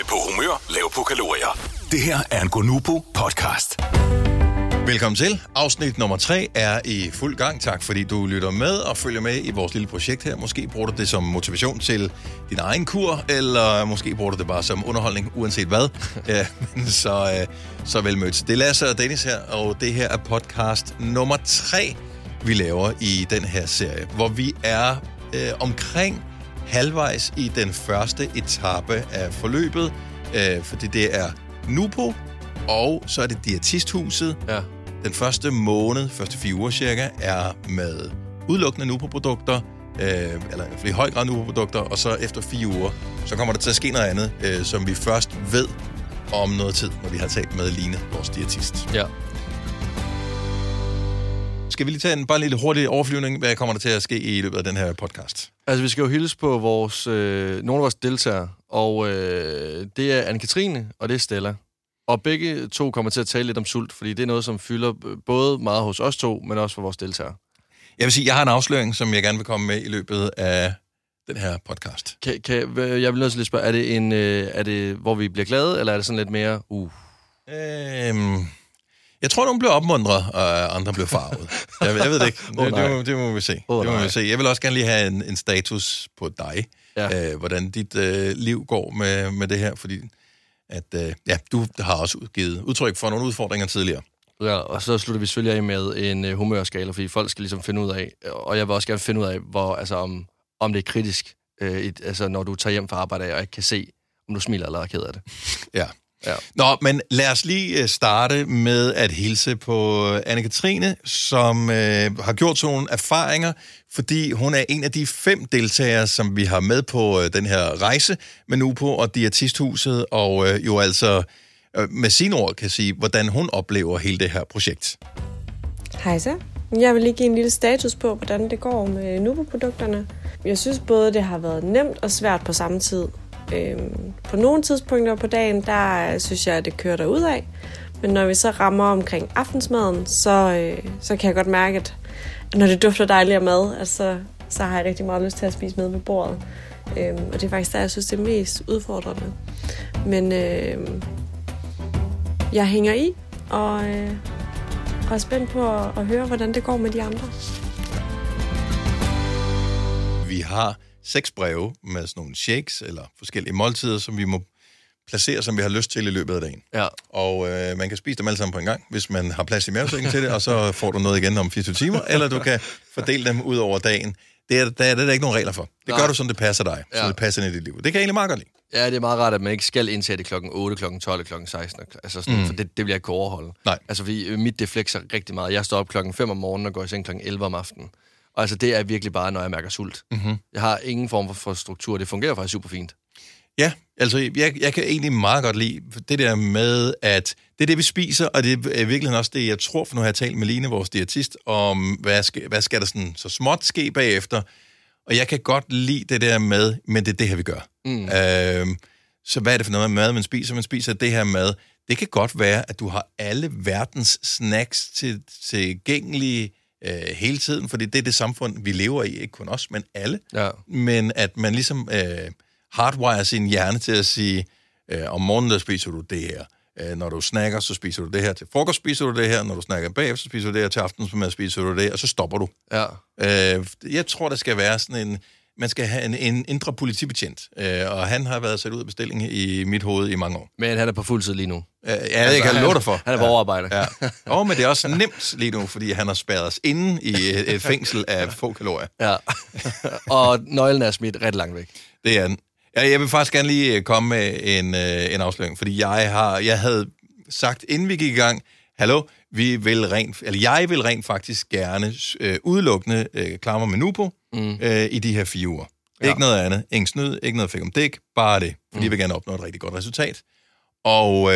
høj på humør, lav på kalorier. Det her er en GO'NUPO podcast. Velkommen til. Afsnit nummer 3 er i fuld gang. Tak fordi du lytter med og følger med i vores lille projekt her. Måske bruger du det som motivation til din egen kur, eller måske bruger du det bare som underholdning, uanset hvad. Ja, men så velmødt. Det er Lasse og Dennis her, og det her er podcast nummer 3, vi laver i den her serie, hvor vi er omkring halvvejs i den første etape af forløbet, fordi det er GO'NUPO, og så er det Diætisthuset. Ja. Den første måned, første 4 uger cirka, er med udelukkende GO'NUPO-produkter, eller i høj grad GO'NUPO-produkter, og så efter 4 uger, så kommer der til at ske noget andet, som vi først ved om noget tid, når vi har talt med Line, vores diætist. Ja. Skal vi lige tage bare en lille hurtig overflyvning? Hvad kommer der til at ske i løbet af den her podcast? Altså, vi skal jo hilse på vores, nogle af vores deltagere, og det er Anne-Katrine, og det er Stella. Og begge to kommer til at tale lidt om sult, fordi det er noget, som fylder både meget hos os to, men også for vores deltagere. Jeg vil sige, jeg har en afsløring, som jeg gerne vil komme med i løbet af den her podcast. Jeg vil nødt til lige spørge, er det, hvor vi bliver glade, eller er det sådan lidt mere Jeg tror, nogen bliver opmuntret, og andre bliver farvet. Jeg ved det ikke. Det må vi se. Jeg vil også gerne lige have en status på dig. Ja. Hvordan dit liv går med det her, fordi at, du har også givet udtryk for nogle udfordringer tidligere. Ja, og så slutter vi selvfølgelig af med en humørskala, fordi folk skal ligesom finde ud af, og jeg vil også gerne finde ud af, hvor, altså, om det er kritisk, når du tager hjem fra arbejde og ikke kan se, om du smiler eller er ked af det. Ja. Ja. Nå, men lad os lige starte med at hilse på Anne-Katrine, som har gjort sådan nogle erfaringer, fordi hun er en af de 5 deltagere, som vi har med på den her rejse med GO'NUPO og Diætisthuset, og jo altså med sine ord kan sige, hvordan hun oplever hele det her projekt. Hej så. Jeg vil lige give en lille status på, hvordan det går med GO'NUPO-produkterne. Jeg synes både, det har været nemt og svært på samme tid. På nogle tidspunkter på dagen, der synes jeg, at det kører derudad. Men når vi så rammer omkring aftensmaden, så kan jeg godt mærke, at når det dufter dejligere mad, altså, så har jeg rigtig meget lyst til at spise med ved bordet. Og det er faktisk der, jeg synes, det er mest udfordrende. Men jeg hænger i og er spændt på at høre, hvordan det går med de andre. Vi har 6 breve med sådan nogle shakes eller forskellige måltider, som vi må placere, som vi har lyst til i løbet af dagen. Ja. Og man kan spise dem alle sammen på en gang, hvis man har plads i mavesækken til det, og så får du noget igen om 24 timer, eller du kan fordele dem ud over dagen. Det er der ikke nogen regler for. Det gør du, som det passer dig, som det passer ind i dit liv. Det kan jeg egentlig meget godt lide. Ja, det er meget rart, at man ikke skal indsætte klokken 8, klokken 12, klokken 16. Altså sådan, for det bliver jeg ikke overholde. Nej. Altså, fordi mit deflekser rigtig meget. Jeg står op klokken 5 om morgenen og går i seng klokken 11 om aftenen. Altså, det er virkelig bare, når jeg mærker sult. Mm-hmm. Jeg har ingen form for struktur. Det fungerer faktisk super fint. Ja, altså, jeg kan egentlig meget godt lide det der med, at det er det, vi spiser, og det er i virkeligheden også det, jeg tror, for nu har jeg talt med Line, vores diætist, om, hvad skal der sådan så småt ske bagefter. Og jeg kan godt lide det der med, men det er det her, vi gør. Så hvad er det for noget med mad, man spiser? Man spiser det her mad. Det kan godt være, at du har alle verdens snacks tilgængelige hele tiden, fordi det er det samfund, vi lever i, ikke kun os, men alle. Ja. Men at man ligesom hardwirer sin hjerne til at sige, om morgenen der spiser du det her, når du snakker, så spiser du det her, til frokost spiser du det her, når du snakker bagefter, så spiser du det her, til aftensmad spiser du det, og så stopper du. Ja. Jeg tror, der skal være sådan en, man skal have en indre politibetjent, og han har været sat ud af bestilling i mit hoved i mange år. Men han er på fuld tid lige nu. Altså, jeg kan love dig for. Han er på overarbejde. Ja. Men det er også nemt lige nu, fordi han har spærret os inde i et fængsel af få kalorier. Ja, og nøglen er smidt ret langt væk. Det er den. Jeg vil faktisk gerne lige komme med en afsløring, fordi jeg havde sagt, inden vi gik i gang, hallo, jeg vil rent faktisk gerne udelukkende klare mig med GO'NUPO i de her 4 uger. Ja. Ikke noget andet, ingen snyd, ikke noget fik om dæk, bare det. Fordi jeg vil gerne opnå et rigtig godt resultat. Og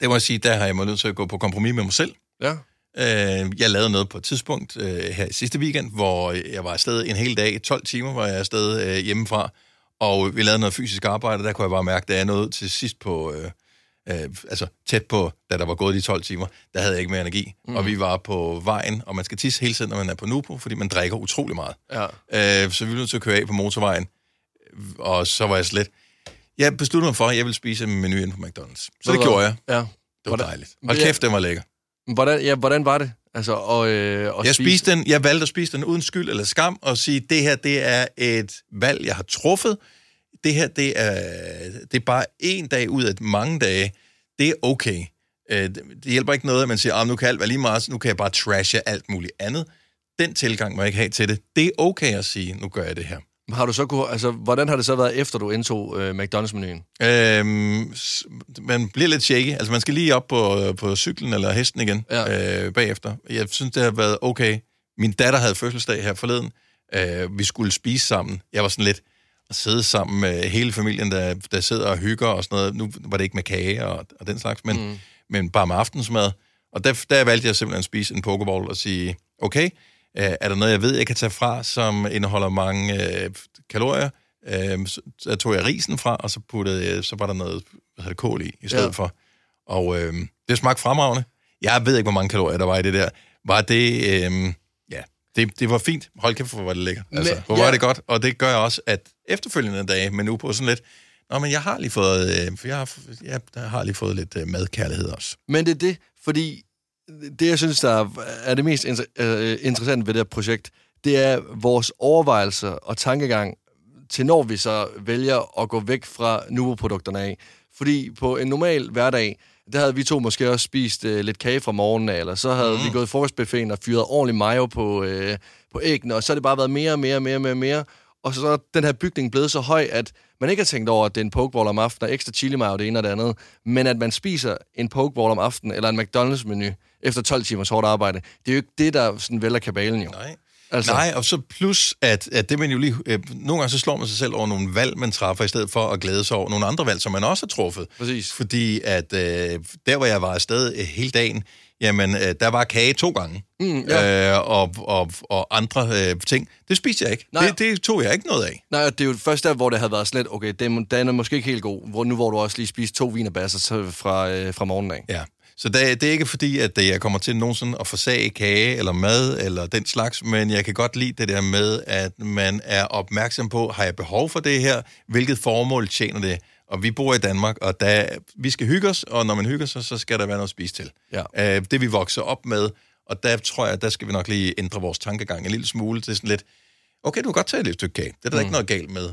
det må jeg sige, der har jeg måttet nødt til at gå på kompromis med mig selv. Ja. Jeg lavede noget på et tidspunkt her i sidste weekend, hvor jeg var afsted en hel dag, 12 timer var jeg afsted hjemmefra, og vi lavede noget fysisk arbejde, der kunne jeg bare mærke, at jeg nåede til sidst på... tæt på, da der var gået de 12 timer, der havde jeg ikke mere energi. Og vi var på vejen, og man skal tisse hele tiden, når man er på GO'NUPO, fordi man drikker utrolig meget. Ja. Så vi blev nødt til at køre af på motorvejen, og så var jeg slet... Jeg besluttede mig for, at jeg ville spise en menu inde på McDonald's. Så det gjorde jeg. Ja. Det var dejligt. Hold kæft, den var lækker. Hvordan var det? Altså, jeg valgte at spise den uden skyld eller skam, og sige, det her, det er et valg, jeg har truffet. Det her, det er bare en dag ud af mange dage. Det er okay. Det hjælper ikke noget, at man siger, nu kan alt være lige meget, nu kan jeg bare trashe alt muligt andet. Den tilgang må jeg ikke have til det. Det er okay at sige, nu gør jeg det her. Har du så hvordan har det så været, efter du indtog McDonald's-menuen? Man bliver lidt shaky. Altså, man skal lige op på cyklen eller hesten igen bagefter. Jeg synes, det har været okay. Min datter havde fødselsdag her forleden. Vi skulle spise sammen. Jeg var sådan lidt at sidde sammen med hele familien, der sidder og hygger og sådan noget. Nu var det ikke med kage og den slags, men bare med aftensmad. Og der valgte jeg simpelthen at spise en pokeball og sige, okay, er der noget, jeg ved, jeg kan tage fra, som indeholder mange kalorier? Så tog jeg risen fra, og så så var der noget kål i stedet for. Og det smagte fremragende. Jeg ved ikke, hvor mange kalorier der var i det der. Var det... Det var fint. Hold kæft, hvor var det lækkert. Altså, hvor var det godt. Og det gør jeg også, at efterfølgende dage, men nu på sådan lidt... Nå, men jeg har lige fået... jeg har lige fået lidt madkærlighed også. Men det er det, fordi... Det, jeg synes, der er det mest interessante ved det her projekt, det er vores overvejelser og tankegang til, når vi så vælger at gå væk fra Nubo-produkterne af. Fordi på en normal hverdag, der havde vi to måske også spist lidt kage fra morgenen, eller så havde vi gået i frokostbuffeten og fyret ordentlig mayo på æggene, og så har det bare været mere. Og så er den her bygning blevet så høj, at man ikke har tænkt over, at det er en pokeball om aftenen, og ekstra chili mayo, det ene og det andet, men at man spiser en pokeball om aftenen, eller en McDonald's-menu, efter 12 timers hårdt arbejde. Det er jo ikke det, der sådan vælger kabalen jo. Nej. Altså. Nej, og så plus, at det man jo lige... nogle gange så slår man sig selv over nogle valg, man træffer, i stedet for at glæde sig over nogle andre valg, som man også har truffet. Præcis. Fordi at der, hvor jeg var afsted hele dagen, jamen, der var kage 2 gange. Og andre ting. Det spiste jeg ikke. Det tog jeg ikke noget af. Nej, og det er jo først der, hvor det havde været slet, okay, den er måske ikke helt god, hvor du også lige spiste 2 wienerbasser fra morgenen af. Ja. Så det er ikke fordi, at jeg kommer til nogensinde at forsage kage eller mad eller den slags, men jeg kan godt lide det der med, at man er opmærksom på, har jeg behov for det her? Hvilket formål tjener det? Og vi bor i Danmark, og vi skal hygge os, og når man hygger sig, så skal der være noget at spise til. Ja. Det vi vokser op med, og der tror jeg, der skal vi nok lige ændre vores tankegang en lille smule til sådan lidt, okay, du kan godt tage et lille stykke kage, det er der ikke noget galt med,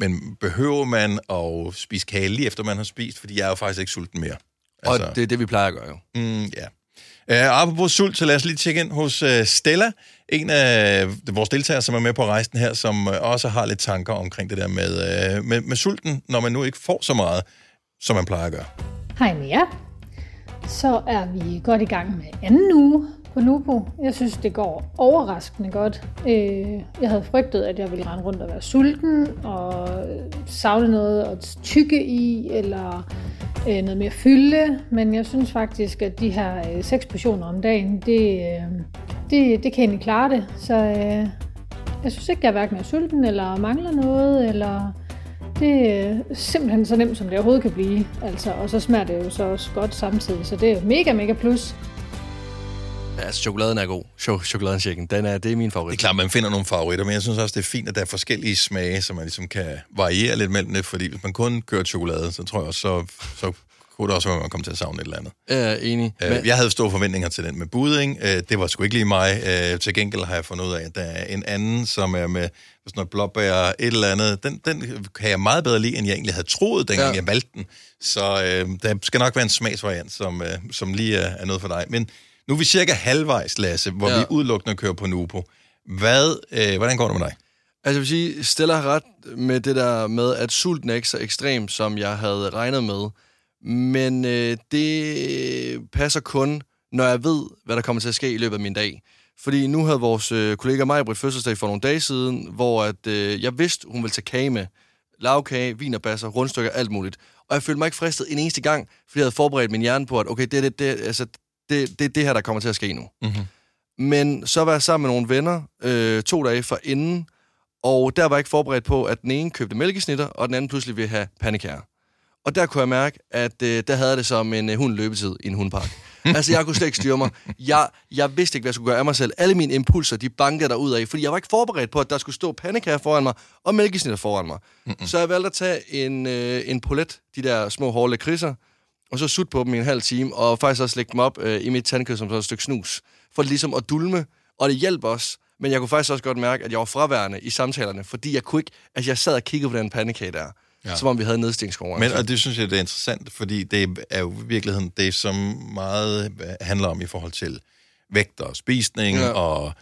men behøver man at spise kage lige efter man har spist, fordi jeg er jo faktisk ikke sulten mere. Altså. Og det er det, vi plejer at gøre jo. Apropos sult, så lad os lige tjekke ind hos Stella, en af vores deltagere, som er med på rejsen her, som også har lidt tanker omkring det der med sulten, når man nu ikke får så meget, som man plejer at gøre. Hej med jer. Så er vi godt i gang med anden uge på Nubo. Jeg synes, det går overraskende godt. Jeg havde frygtet, at jeg ville rende rundt og være sulten, og savne noget at tykke i, eller noget mere fylde. Men jeg synes faktisk, at de her 6 portioner om dagen, det kan egentlig klare det. Så jeg synes ikke, jeg er hverken er sulten, eller mangler noget, eller... Det er simpelthen så nemt, som det overhovedet kan blive. Altså, og så smager det jo så også godt samtidig, så det er mega, mega plus. Ja, altså, chokoladen er god. Chokoladen-shaken, det er min favorit. Det er klart, man finder nogle favoritter, men jeg synes også, det er fint, at der er forskellige smage, så man ligesom kan variere lidt mellem det, fordi hvis man kun kører chokolade, så tror jeg også, så kunne det også være, man kom til at savne et eller andet. Ja, enig. Jeg havde store forventninger til den med budding. Det var sgu ikke lige mig. Til gengæld har jeg fundet ud af, at der er en anden, som er med sådan noget blåbær et eller andet. Den kan jeg meget bedre lide, end jeg egentlig havde troet, dengang jeg valgte den. Så der skal nok være en smagsvariant, som lige er noget for dig. Men nu er vi cirka halvvejs, Lasse, hvor vi udelukkende kører på Nubo. Hvordan går det med dig? Altså, jeg vil sige, Stella har ret med det der med, at sulten er ikke så ekstrem, som jeg havde regnet med. Men det passer kun, når jeg ved, hvad der kommer til at ske i løbet af min dag. Fordi nu havde vores kollega Maj-Britt fødselsdag for nogle dage siden, hvor at, jeg vidste, hun ville tage kage med. Lavkage, wienerbasser, rundstykker, alt muligt. Og jeg følte mig ikke fristet en eneste gang, fordi jeg havde forberedt min hjerne på, at okay, det her, der kommer til at ske nu. Mm-hmm. Men så var jeg sammen med nogle venner 2 dage forinden, og der var jeg ikke forberedt på, at den ene købte mælkesnitter, og den anden pludselig ville have pandekager. Og der kunne jeg mærke, at der havde det som en hund løbetid i en hundpark. Altså, jeg kunne slet ikke styre mig. Jeg vidste ikke, hvad jeg skulle gøre af mig selv. Alle mine impulser, de bankede derudad, fordi jeg var ikke forberedt på, at der skulle stå pandekager foran mig, og mælkesnitter foran mig. Mm-hmm. Så jeg valgte at tage en polet, de der små hårde lakridser, og så sutte på dem i en halv time, og faktisk også lægge dem op i mit tandkød som sådan et stykke snus, for ligesom at dulme, og det hjalp også. Men jeg kunne faktisk også godt mærke, at jeg var fraværende i samtalerne, fordi jeg kunne ikke, altså jeg sad og kiggede på den pandekage der, ja, som om vi havde nedstingskonkurrence. Men og det synes jeg, det er interessant, fordi det er jo i virkeligheden det, som meget handler om i forhold til vægt og spisning, ja, og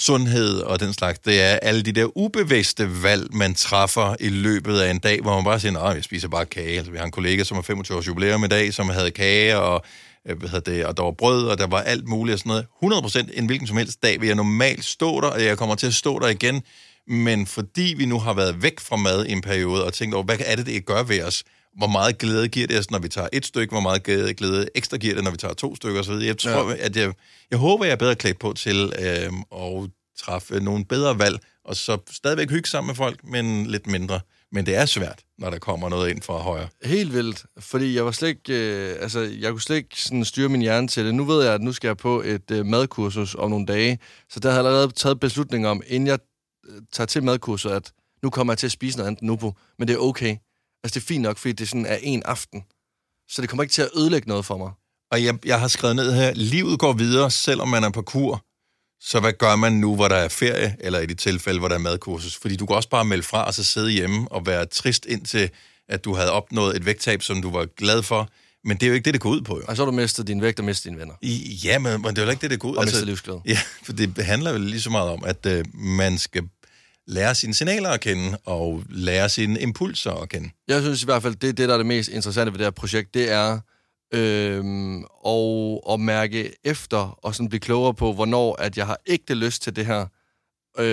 sundhed og den slags. Det er alle de der ubevidste valg, man træffer i løbet af en dag, hvor man bare siger, nej, jeg spiser bare kage. Altså, vi har en kollega, som har 25 års jubilæum i dag, som havde kage, og der var brød, og der var alt muligt og sådan noget. 100% en hvilken som helst dag vil jeg normalt stå der, og jeg kommer til at stå der igen. Men fordi vi nu har været væk fra mad i en periode, og tænkt over, hvad er det gør ved os? Hvor meget glæde giver det os, når vi tager et stykke? Hvor meget glæde ekstra giver det, når vi tager to stykker osv.? Jeg tror, ja, at jeg håber, jeg er bedre klædt på til at træffe nogle bedre valg, og så stadigvæk hygge sammen med folk, men lidt mindre. Men det er svært, når der kommer noget ind fra højre. Helt vildt, fordi jeg var slet ikke, jeg kunne slet ikke sådan styre min hjerne til det. Nu ved jeg, at nu skal jeg på et madkursus om nogle dage, så der har jeg allerede taget beslutning om, inden jeg tager til madkurset, at nu kommer jeg til at spise noget andet GO'NUPO, men det er okay. Altså, det er fint nok, fordi det sådan er en aften. Så det kommer ikke til at ødelægge noget for mig. Og jeg har skrevet ned her, livet går videre, selvom man er på kur. Så hvad gør man nu, hvor der er ferie, eller i det tilfælde, hvor der er madkursus? Fordi du kan også bare melde fra og så sidde hjemme og være trist indtil, at du havde opnået et vægttab, som du var glad for. Men det er jo ikke det, det går ud på. Jo. Og så har du mistet din vægt og mistet dine venner. Ja, men det er jo ikke det, det går ud. Og mistet livsglæde. Ja, for det handler jo lige så meget om, at man skal lære sine signaler at kende, og lære sine impulser at kende. Jeg synes i hvert fald, det der er det mest interessante ved det her projekt, det er at mærke efter, og sådan blive klogere på, hvornår at jeg har ægte lyst til det her,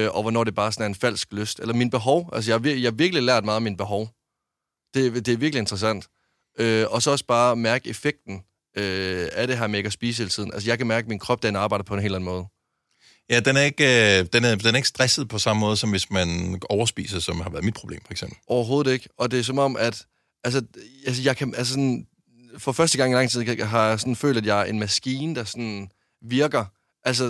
og hvornår det bare sådan er en falsk lyst. Eller mine behov. Altså, jeg har virkelig lært meget om mine behov. Det er virkelig interessant. Og så også bare mærke effekten af det her med ikke at spise hele tiden. Altså, jeg kan mærke, at min krop, den arbejder på en helt anden måde. Ja, den er ikke stresset på samme måde, som hvis man overspiser, som har været mit problem, for eksempel. Overhovedet ikke. Og det er som om, at jeg kan, sådan, for første gang i lang tid har jeg sådan følt, at jeg er en maskine, der sådan virker. Altså,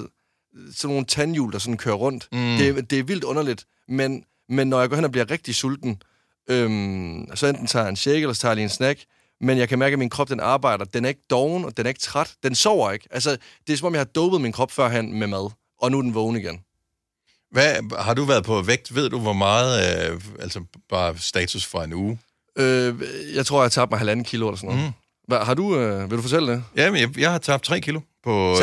sådan nogle tandhjul, der sådan kører rundt. Mm. Det er vildt underligt, men når jeg går hen og bliver rigtig sulten, så enten tager jeg en shake, eller så tager jeg lige en snack, men jeg kan mærke, at min krop, den arbejder. Den er ikke doven, og den er ikke træt. Den sover ikke. Altså, det er som om, jeg har dopet min krop førhen med mad. Og nu er den vågen igen. Hvad har du været på vægt? Ved du, hvor meget... altså, bare status fra en uge? Jeg tror, jeg tabte mig 1,5 kilo eller sådan noget. Mm. Har du... vil du fortælle det? Jamen, jeg har tabt 3 kilo på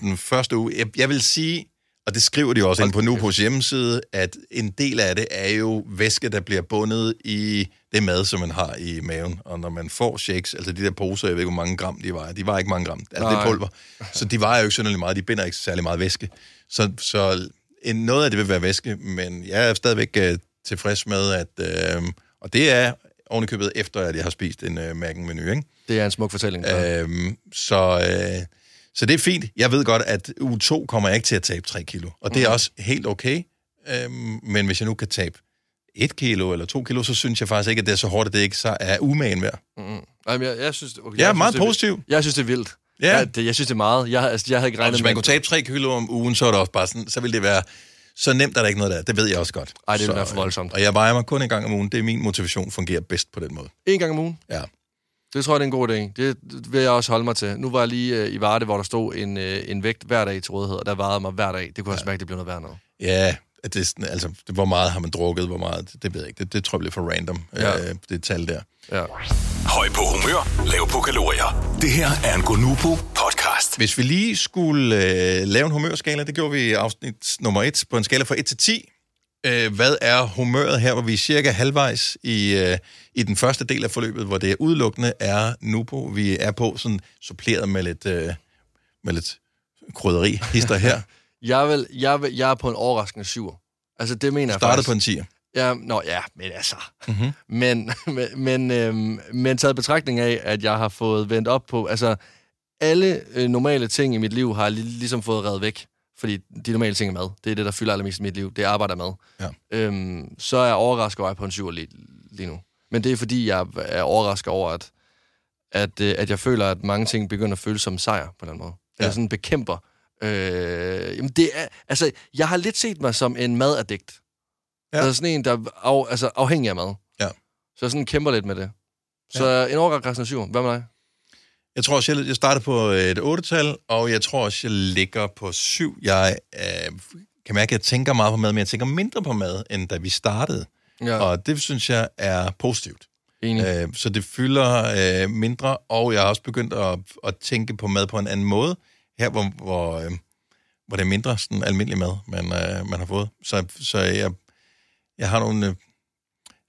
den første uge. Jeg vil sige, og det skriver de også inde på GO'NUPOs hjemmeside, at en del af det er jo væske, der bliver bundet i det mad, som man har i maven. Og når man får shakes, altså de der poser, jeg ved ikke, hvor mange gram de vejer. De vejer ikke mange gram, altså det er pulver. Så de vejer jo ikke særlig meget, de binder ikke særlig meget væske. Så noget af det vil være væske, men jeg er stadigvæk tilfreds med, at... og det er ovenikøbet efter, at jeg har spist en Mac'en-menu, ikke? Det er en smuk fortælling. Så det er fint. Jeg ved godt, at uge 2 kommer jeg ikke til at tabe 3 kilo. Og det er også helt okay. Men hvis jeg nu kan tabe 1 kilo eller 2 kilo, så synes jeg faktisk ikke, at det er så hårdt, at det ikke så er umagen værd. Jeg synes, okay, jeg er meget positiv. Jeg synes, det er vildt. Ja. Jeg synes, det er meget. Jeg havde ikke regnet med... Hvis man kunne tabe 3 kilo om ugen, så er det også bare sådan, så ville det være... Så nemt er der ikke noget der. Det ved jeg også godt. Ej, det er da for voldsomt. Og jeg vejer mig kun en gang om ugen. Det er min motivation, fungerer bedst på den måde. En gang om ugen? Ja. Det tror jeg, det er en god idé. Det vil jeg også holde mig til. Nu var jeg lige i Varde, hvor der stod en vægt hver dag til rådighed, og der vejede mig hver dag. Det kunne jeg også mærke, det blev noget værd noget. Ja, det er sådan, altså, hvor meget har man drukket, hvor meget, det ved jeg ikke. Det tror jeg bliver for random, det tal der. Ja. Høj på humør, lav på kalorier. Det her er en GO'NUPO podcast. Hvis vi lige skulle lave en humørskala, det gjorde vi i afsnit nummer 1, på en skala fra 1 til 10. Hvad er humøret her, hvor vi er cirka halvvejs i den første del af forløbet, hvor det udelukkende er GO'NUPO, vi er på, sådan suppleret med lidt krydderi, hister her. Jeg er på en overraskende 7'er. Altså, det mener jeg faktisk. Startede på en 10'er. Ja, men altså. Mm-hmm. Men taget betragtning af, at jeg har fået vendt op på... Altså, alle normale ting i mit liv har ligesom fået reddet væk. Fordi de normale ting er mad. Det er det, der fylder allermest i mit liv. Det er arbejde og mad. Ja. Så er jeg overrasket over, at jeg er på en 7'er lige nu. Men det er, fordi jeg er overrasket over, at jeg føler, at mange ting begynder at føles som sejr på den måde. Ja. Eller sådan bekæmper. Jamen det er, altså, jeg har lidt set mig som en madaddikt. Ja. Altså sådan en, der afhængig af mad. Ja. Så jeg sådan kæmper lidt med det. Så en overgang resten af 7. Hvad med dig? Jeg tror også, jeg starter på et 8-tal, og jeg tror også, jeg ligger på 7. Jeg kan mærke, at jeg tænker meget på mad, men jeg tænker mindre på mad, end da vi startede. Ja. Og det, synes jeg, er positivt. Så det fylder mindre, og jeg har også begyndt at tænke på mad på en anden måde, her hvor det er mindre sådan almindelig mad, man har fået. Så jeg har nogle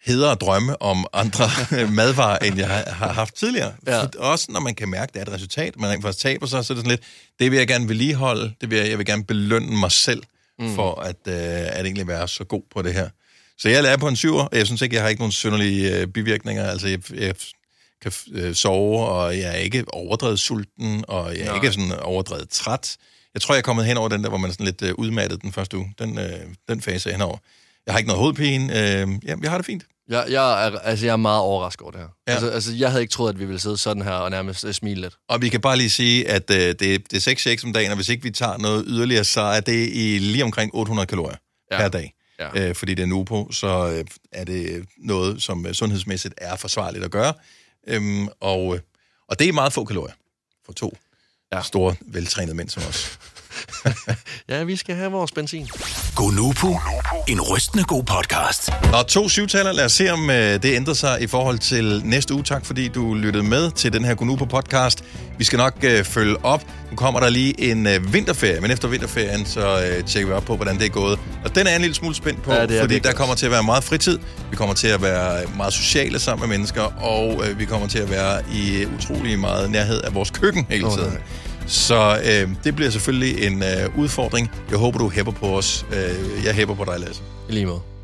heder og drømme om andre madvarer, end jeg har haft tidligere. Ja. Også når man kan mærke, at det er et resultat, man rent faktisk taber sig, så er det sådan lidt, det vil jeg gerne vedligeholde, jeg vil gerne belønne mig selv, for at egentlig være så god på det her. Så jeg er på en 7'er, og jeg synes ikke, jeg har ikke nogen synderlige bivirkninger. Altså, jeg kan sove, og jeg er ikke overdrevet sulten, og jeg er ikke sådan overdrevet træt. Jeg tror, jeg er kommet hen over den der, hvor man sådan lidt udmattet den første uge. Den fase er henover. Jeg har ikke noget hovedpine. Jeg har det fint. Jeg er meget overrasket over det her. Ja. Altså, jeg havde ikke troet, at vi ville sidde sådan her og nærmest smile lidt. Og vi kan bare lige sige, at det er 6 shakes om dagen, og hvis ikke vi tager noget yderligere, så er det lige omkring 800 kalorier per dag. Ja. Fordi det er GO'NUPO, så er det noget, som sundhedsmæssigt er forsvarligt at gøre. Og det er meget få kalorier for to store, veltrænede mænd som os. Ja, vi skal have vores benzin. GO'NUPO, en rystende god podcast. Og 2 7-taller, lad os se, om det ændrer sig i forhold til næste uge. Tak, fordi du lyttede med til den her GO'NUPO-podcast. Vi skal nok følge op. Nu kommer der lige en vinterferie, men efter vinterferien, så tjekker vi op på, hvordan det er gået. Og den er en lille smule spændt på, fordi der kommer til at være meget fritid. Vi kommer til at være meget sociale sammen med mennesker, og vi kommer til at være i utrolig meget nærhed af vores køkken hele tiden. Nej. Så det bliver selvfølgelig en udfordring. Jeg håber, du hæpper på os. Jeg hæpper på dig, Lasse. I lige måde.